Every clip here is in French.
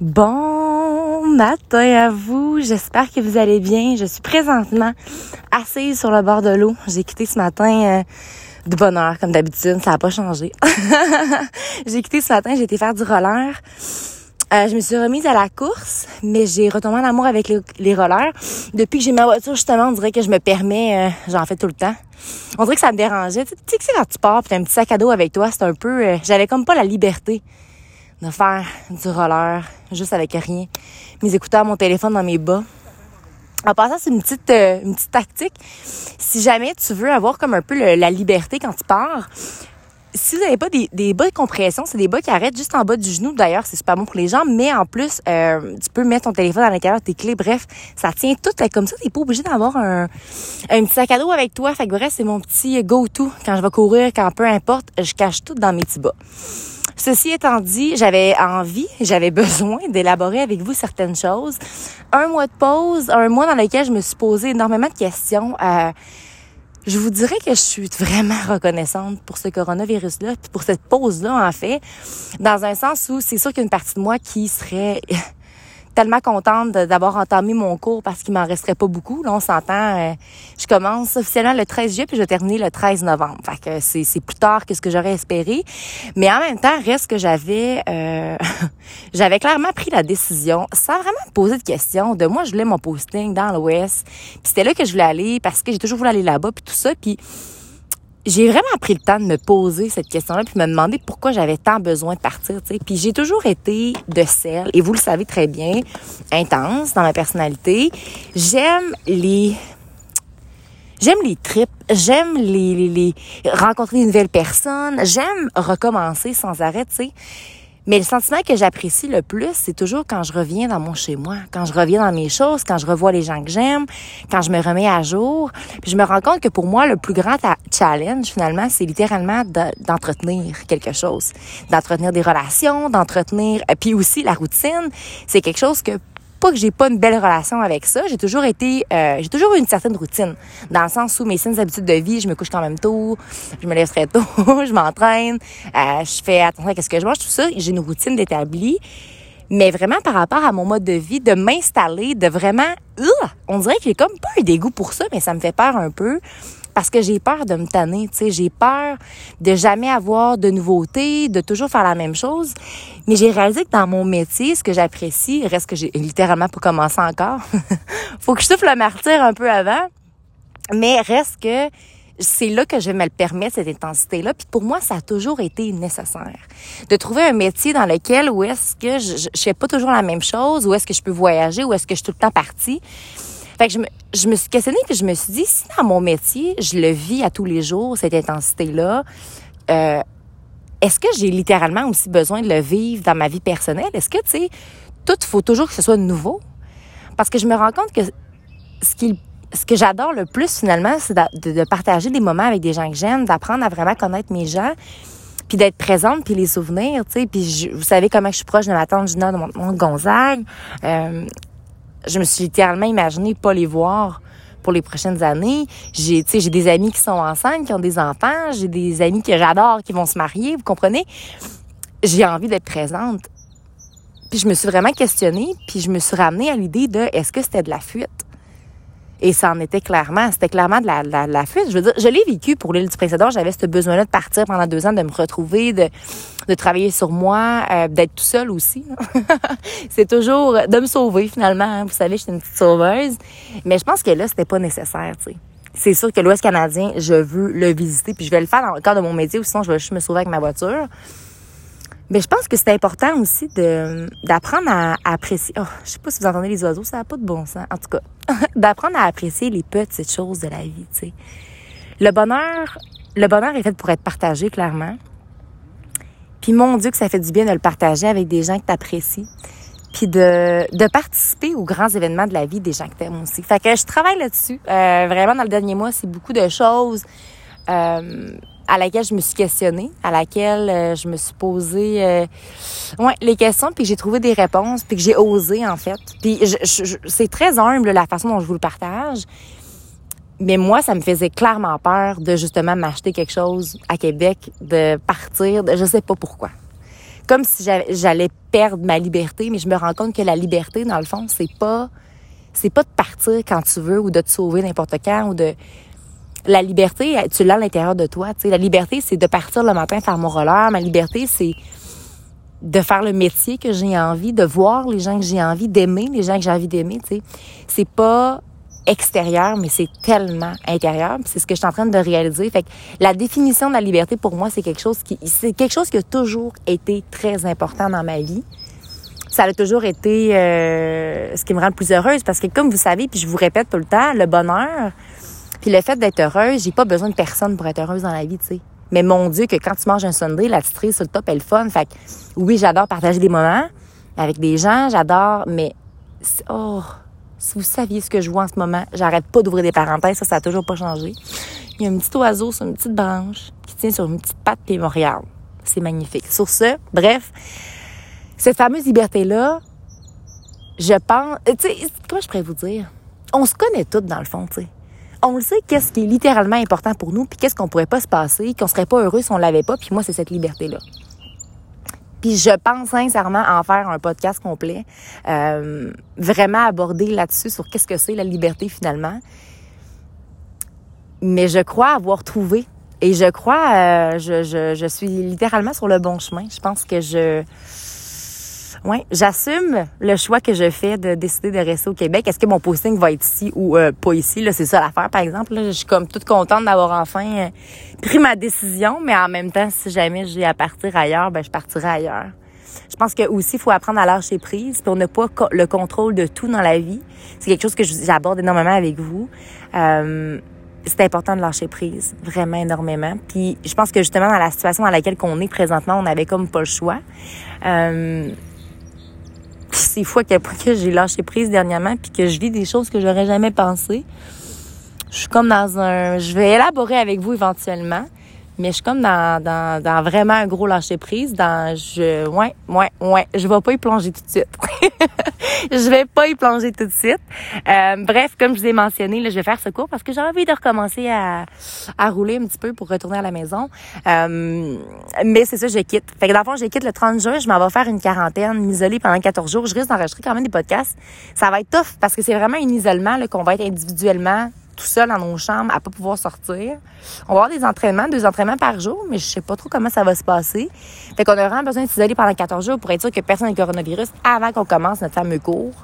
Bon matin à vous, j'espère que vous allez bien. Je suis présentement assise sur le bord de l'eau. J'ai quitté ce matin de bonne heure, comme d'habitude, ça n'a pas changé. J'ai quitté ce matin, j'ai été faire du roller. Je me suis remise à la course, mais j'ai retombé en amour avec les rollers. Depuis que j'ai ma voiture, justement, on dirait que je me permets, j'en fais tout le temps. On dirait que ça me dérangeait. Tu sais que c'est quand tu pars pis t'as un petit sac à dos avec toi, c'est un peu... j'avais comme pas la liberté de faire du roller juste avec rien. Mes écouteurs, mon téléphone dans mes bas. En passant, c'est une petite tactique. Si jamais tu veux avoir comme un peu la liberté quand tu pars, si vous n'avez pas des bas de compression, c'est des bas qui arrêtent juste en bas du genou. D'ailleurs, c'est super bon pour les jambes, mais en plus, tu peux mettre ton téléphone à l'intérieur de tes clés. Bref, ça tient tout. Comme ça, t'es pas obligé d'avoir un petit sac à dos avec toi. Fait que bref, c'est mon petit go-to. Quand je vais courir, quand peu importe, je cache tout dans mes petits bas. Ceci étant dit, j'avais besoin d'élaborer avec vous certaines choses. Un mois de pause, un mois dans lequel je me suis posé énormément de questions. Je vous dirais que je suis vraiment reconnaissante pour ce coronavirus-là, pour cette pause-là, en fait, dans un sens où c'est sûr qu'il y a une partie de moi qui serait tellement contente d'avoir entamé mon cours parce qu'il m'en resterait pas beaucoup. Là, on s'entend, je commence officiellement le 13 juillet puis je vais terminer le 13 novembre. Fait que c'est plus tard que ce que j'aurais espéré. Mais en même temps, reste que j'avais clairement pris la décision sans vraiment me poser de questions. De moi, je voulais mon posting dans l'Ouest. Puis c'était là que je voulais aller parce que j'ai toujours voulu aller là-bas puis tout ça. Puis j'ai vraiment pris le temps de me poser cette question-là puis me demander pourquoi j'avais tant besoin de partir, tu sais. Puis j'ai toujours été de celle, et vous le savez très bien, intense dans ma personnalité. J'aime les trips, j'aime les rencontrer de nouvelles personnes, j'aime recommencer sans arrêt, tu sais. Mais le sentiment que j'apprécie le plus, c'est toujours quand je reviens dans mon chez-moi, quand je reviens dans mes choses, quand je revois les gens que j'aime, quand je me remets à jour. Puis je me rends compte que pour moi, le plus grand challenge, finalement, c'est littéralement d'entretenir quelque chose. D'entretenir des relations, d'entretenir... Puis aussi, la routine, c'est quelque chose que... Pas que j'ai pas une belle relation avec ça. J'ai toujours eu une certaine routine. Dans le sens où mes saines habitudes de vie, je me couche quand même tôt, je me lève très tôt, je m'entraîne, je fais attention à ce que je mange, tout ça. J'ai une routine d'établie. Mais vraiment, par rapport à mon mode de vie, de m'installer, de vraiment, on dirait que j'ai comme pas un dégoût pour ça, mais ça me fait peur un peu. Parce que j'ai peur de me tanner, tu sais, j'ai peur de jamais avoir de nouveautés, de toujours faire la même chose. Mais j'ai réalisé que dans mon métier, ce que j'apprécie, reste que j'ai littéralement pas commencé encore. Faut que je souffle le martyr un peu avant. Mais reste que c'est là que je me le permets, cette intensité-là. Puis pour moi, ça a toujours été nécessaire. De trouver un métier dans lequel, où est-ce que je fais pas toujours la même chose, où est-ce que je peux voyager, où est-ce que je suis tout le temps partie. Fait que je me suis questionnée puis je me suis dit, si dans mon métier, je le vis à tous les jours, cette intensité-là, est-ce que j'ai littéralement aussi besoin de le vivre dans ma vie personnelle? Est-ce que, tu sais, tout, faut toujours que ce soit nouveau? Parce que je me rends compte que ce que j'adore le plus, finalement, c'est de partager des moments avec des gens que j'aime, d'apprendre à vraiment connaître mes gens, puis d'être présente, puis les souvenirs, tu sais. Puis vous savez comment je suis proche de ma tante Gina, de mon oncle Gonzague. Je me suis littéralement imaginée pas les voir pour les prochaines années. J'ai des amis qui sont enceintes, qui ont des enfants. J'ai des amis que j'adore, qui vont se marier, vous comprenez? J'ai envie d'être présente. Puis je me suis vraiment questionnée, puis je me suis ramenée à l'idée de, est-ce que c'était de la fuite? Et ça en était clairement. C'était clairement de la fuite. Je veux dire, je l'ai vécu pour l'île du Prince-Édouard. J'avais ce besoin-là de partir pendant 2 ans, de me retrouver, de travailler sur moi, d'être tout seul aussi. C'est toujours de me sauver, finalement. Hein. Vous savez, je suis une petite sauveuse. Mais je pense que là, c'était pas nécessaire, tu sais. C'est sûr que l'Ouest canadien, je veux le visiter. Puis je vais le faire dans le cadre de mon métier, ou sinon, je vais juste me sauver avec ma voiture. Mais je pense que c'est important aussi d'apprendre à apprécier... Oh, je sais pas si vous entendez les oiseaux, ça n'a pas de bon sens. En tout cas, d'apprendre à apprécier les petites choses de la vie, tu sais. Le bonheur est fait pour être partagé, clairement. Puis mon Dieu que ça fait du bien de le partager avec des gens que t'apprécies. Puis de participer aux grands événements de la vie des gens que t'aimes aussi. Fait que je travaille là-dessus. Vraiment, dans le dernier mois, c'est beaucoup de choses... à laquelle je me suis questionnée, à laquelle je me suis posée les questions, puis que j'ai trouvé des réponses, puis que j'ai osé, en fait. Puis c'est très humble, la façon dont je vous le partage, mais moi, ça me faisait clairement peur de, justement, m'acheter quelque chose à Québec, de partir, je sais pas pourquoi. comme si j'allais perdre ma liberté, mais je me rends compte que la liberté, dans le fond, c'est pas de partir quand tu veux ou de te sauver n'importe quand ou de... La liberté, tu l'as à l'intérieur de toi, tu sais. La liberté, c'est de partir le matin faire mon roller. Ma liberté, c'est de faire le métier que j'ai envie, de voir les gens que j'ai envie d'aimer, les gens que j'ai envie d'aimer, tu sais. C'est pas extérieur, mais c'est tellement intérieur. Puis c'est ce que je suis en train de réaliser. Fait que la définition de la liberté, pour moi, c'est quelque chose qui a toujours été très important dans ma vie. Ça a toujours été ce qui me rend le plus heureuse. Parce que comme vous savez, puis je vous répète tout le temps, le bonheur... Puis le fait d'être heureuse, j'ai pas besoin de personne pour être heureuse dans la vie, tu sais. Mais mon Dieu, que quand tu manges un sundae, la cerise sur le top, elle est fun. Fait que oui, j'adore partager des moments avec des gens, j'adore, mais... Oh, si vous saviez ce que je vois en ce moment, j'arrête pas d'ouvrir des parenthèses, ça a toujours pas changé. Il y a un petit oiseau sur une petite branche qui tient sur une petite patte, puis il me regarde. C'est magnifique. Sur ce, bref, cette fameuse liberté-là, je pense... Tu sais, comment je pourrais vous dire? On se connaît toutes, dans le fond, tu sais. On le sait, qu'est-ce qui est littéralement important pour nous, puis qu'est-ce qu'on pourrait pas se passer, qu'on serait pas heureux si on l'avait pas, puis moi, c'est cette liberté-là. Puis je pense sincèrement en faire un podcast complet, vraiment aborder là-dessus sur qu'est-ce que c'est la liberté finalement. Mais je crois avoir trouvé, et je crois, je suis littéralement sur le bon chemin. Je pense que Oui, j'assume le choix que je fais de décider de rester au Québec. Est-ce que mon posting va être ici ou pas ici? Là, c'est ça l'affaire, par exemple. Là, je suis comme toute contente d'avoir enfin pris ma décision, mais en même temps, si jamais j'ai à partir ailleurs, ben je partirai ailleurs. Je pense que aussi, il faut apprendre à lâcher prise, puis on n'a pas le contrôle de tout dans la vie. C'est quelque chose que j'aborde énormément avec vous. C'est important de lâcher prise, vraiment énormément. Puis je pense que justement, dans la situation dans laquelle on est présentement, on n'avait comme pas le choix. C'est fou à quel point que j'ai lâché prise dernièrement puis que je lis des choses que j'aurais jamais pensées. Je suis comme dans un... Je vais élaborer avec vous éventuellement, mais je suis comme dans vraiment un gros lâcher prise, dans... Je vais pas y plonger tout de suite. Je vais pas y plonger tout de suite. Bref, comme je vous ai mentionné, là, je vais faire ce cours parce que j'ai envie de recommencer à rouler un petit peu pour retourner à la maison. Mais c'est ça, je quitte. Fait que dans le fond, je quitte le 30 juin, je m'en vais faire une quarantaine, m'isoler pendant 14 jours. Je risque d'enregistrer quand même des podcasts. Ça va être tough parce que c'est vraiment un isolement là, qu'on va être individuellement tout seul dans nos chambres à pas pouvoir sortir. On va avoir des entraînements, 2 entraînements par jour, mais je sais pas trop comment ça va se passer. Fait qu'on a vraiment besoin de s'isoler pendant 14 jours pour être sûr que personne n'a le coronavirus avant qu'on commence notre fameux cours.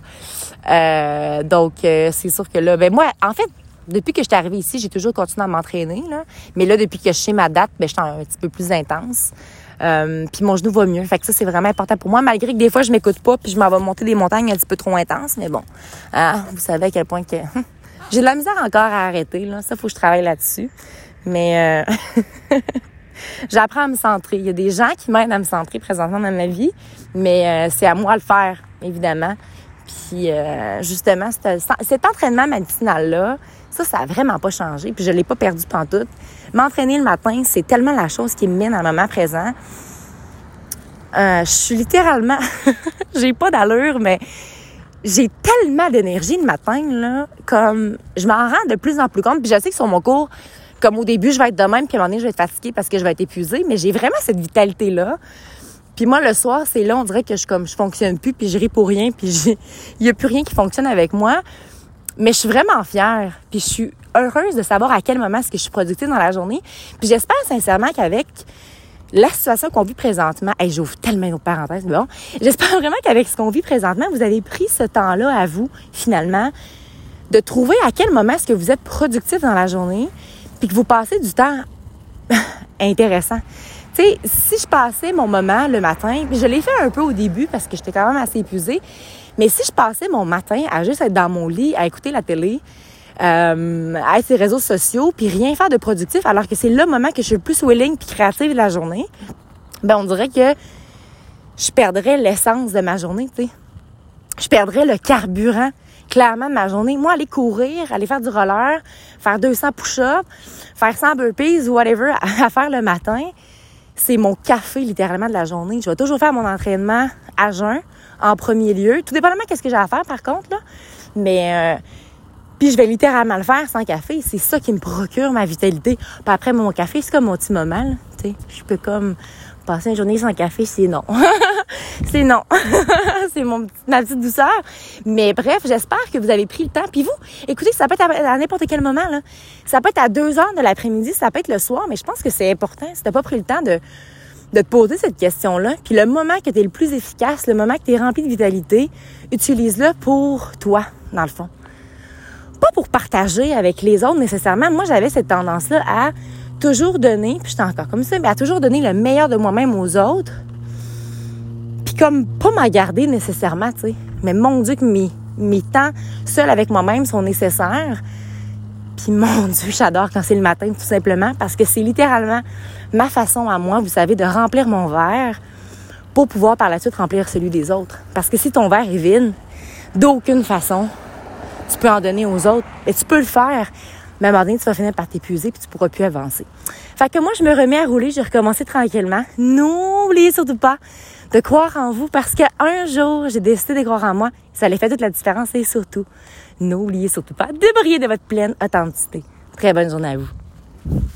Donc, c'est sûr que là, ben moi, en fait, depuis que je suis arrivée ici, j'ai toujours continué à m'entraîner, là. Mais là, depuis que je sais ma date, ben, je suis un petit peu plus intense. Puis mon genou va mieux. Fait que ça, c'est vraiment important pour moi, malgré que des fois, je m'écoute pas puis je m'en vais monter des montagnes un petit peu trop intenses. Mais bon, vous savez à quel point que... J'ai de la misère encore à arrêter, là. Ça, faut que je travaille là-dessus. Mais, j'apprends à me centrer. Il y a des gens qui m'aident à me centrer présentement dans ma vie, mais c'est à moi de le faire, évidemment. Puis, justement, cet entraînement matinal-là, ça a vraiment pas changé. Puis, je l'ai pas perdu pantoute. M'entraîner le matin, c'est tellement la chose qui me mène à le moment présent. Je suis littéralement... J'ai pas d'allure, mais... J'ai tellement d'énergie le matin, là, comme je m'en rends de plus en plus compte. Puis je sais que sur mon cours, comme au début, je vais être de même, puis à un moment donné, je vais être fatiguée parce que je vais être épuisée, mais j'ai vraiment cette vitalité-là. Puis moi, le soir, c'est là, on dirait que je fonctionne plus, puis je ris pour rien, puis il y a plus rien qui fonctionne avec moi. Mais je suis vraiment fière, puis je suis heureuse de savoir à quel moment est-ce que je suis productive dans la journée. Puis j'espère sincèrement qu'avec... la situation qu'on vit présentement... j'ouvre tellement nos parenthèses, mais bon. J'espère vraiment qu'avec ce qu'on vit présentement, vous avez pris ce temps-là à vous, finalement, de trouver à quel moment est-ce que vous êtes productif dans la journée puis que vous passez du temps intéressant. Tu sais, si je passais mon moment le matin... Je l'ai fait un peu au début parce que j'étais quand même assez épuisée. Mais si je passais mon matin à juste être dans mon lit, à écouter la télé... à ces réseaux sociaux puis rien faire de productif alors que c'est le moment que je suis le plus willing puis créative de la journée, ben on dirait que je perdrais l'essence de ma journée, tu sais. Je perdrais le carburant clairement de ma journée. Moi, aller courir, aller faire du roller, faire 200 push-ups, faire 100 burpees ou whatever à faire le matin, c'est mon café littéralement de la journée. Je vais toujours faire mon entraînement à jeun en premier lieu, tout dépendamment qu'est-ce que j'ai à faire par contre là, mais puis je vais littéralement le faire sans café. C'est ça qui me procure ma vitalité. Puis après, mon café, c'est comme mon petit moment, là. Tu sais, je peux comme Passer une journée sans café, c'est non. C'est non. C'est ma petite douceur. Mais bref, j'espère que vous avez pris le temps. Puis vous, écoutez, ça peut être à n'importe quel moment, là. Ça peut être à 2 heures de l'après-midi, ça peut être le soir, mais je pense que c'est important. Si t'as pas pris le temps de te poser cette question-là, puis le moment que t'es le plus efficace, le moment que t'es rempli de vitalité, utilise-le pour toi, dans le fond. Pas pour partager avec les autres nécessairement. Moi, j'avais cette tendance-là à toujours donner, puis j'étais encore comme ça, mais à toujours donner le meilleur de moi-même aux autres, puis comme pas m'agarder nécessairement, tu sais. Mais mon Dieu que mes temps seuls avec moi-même sont nécessaires. Puis mon Dieu, j'adore quand c'est le matin, tout simplement, parce que c'est littéralement ma façon à moi, vous savez, de remplir mon verre pour pouvoir par la suite remplir celui des autres. Parce que si ton verre est vide, d'aucune façon, tu peux en donner aux autres, et tu peux le faire. Mais à un moment donné, tu vas finir par t'épuiser puis tu pourras plus avancer. Fait que moi, je me remets à rouler. J'ai recommencé tranquillement. N'oubliez surtout pas de croire en vous parce qu'un jour, j'ai décidé de croire en moi. Ça allait faire toute la différence et surtout, n'oubliez surtout pas de briller de votre pleine authenticité. Très bonne journée à vous.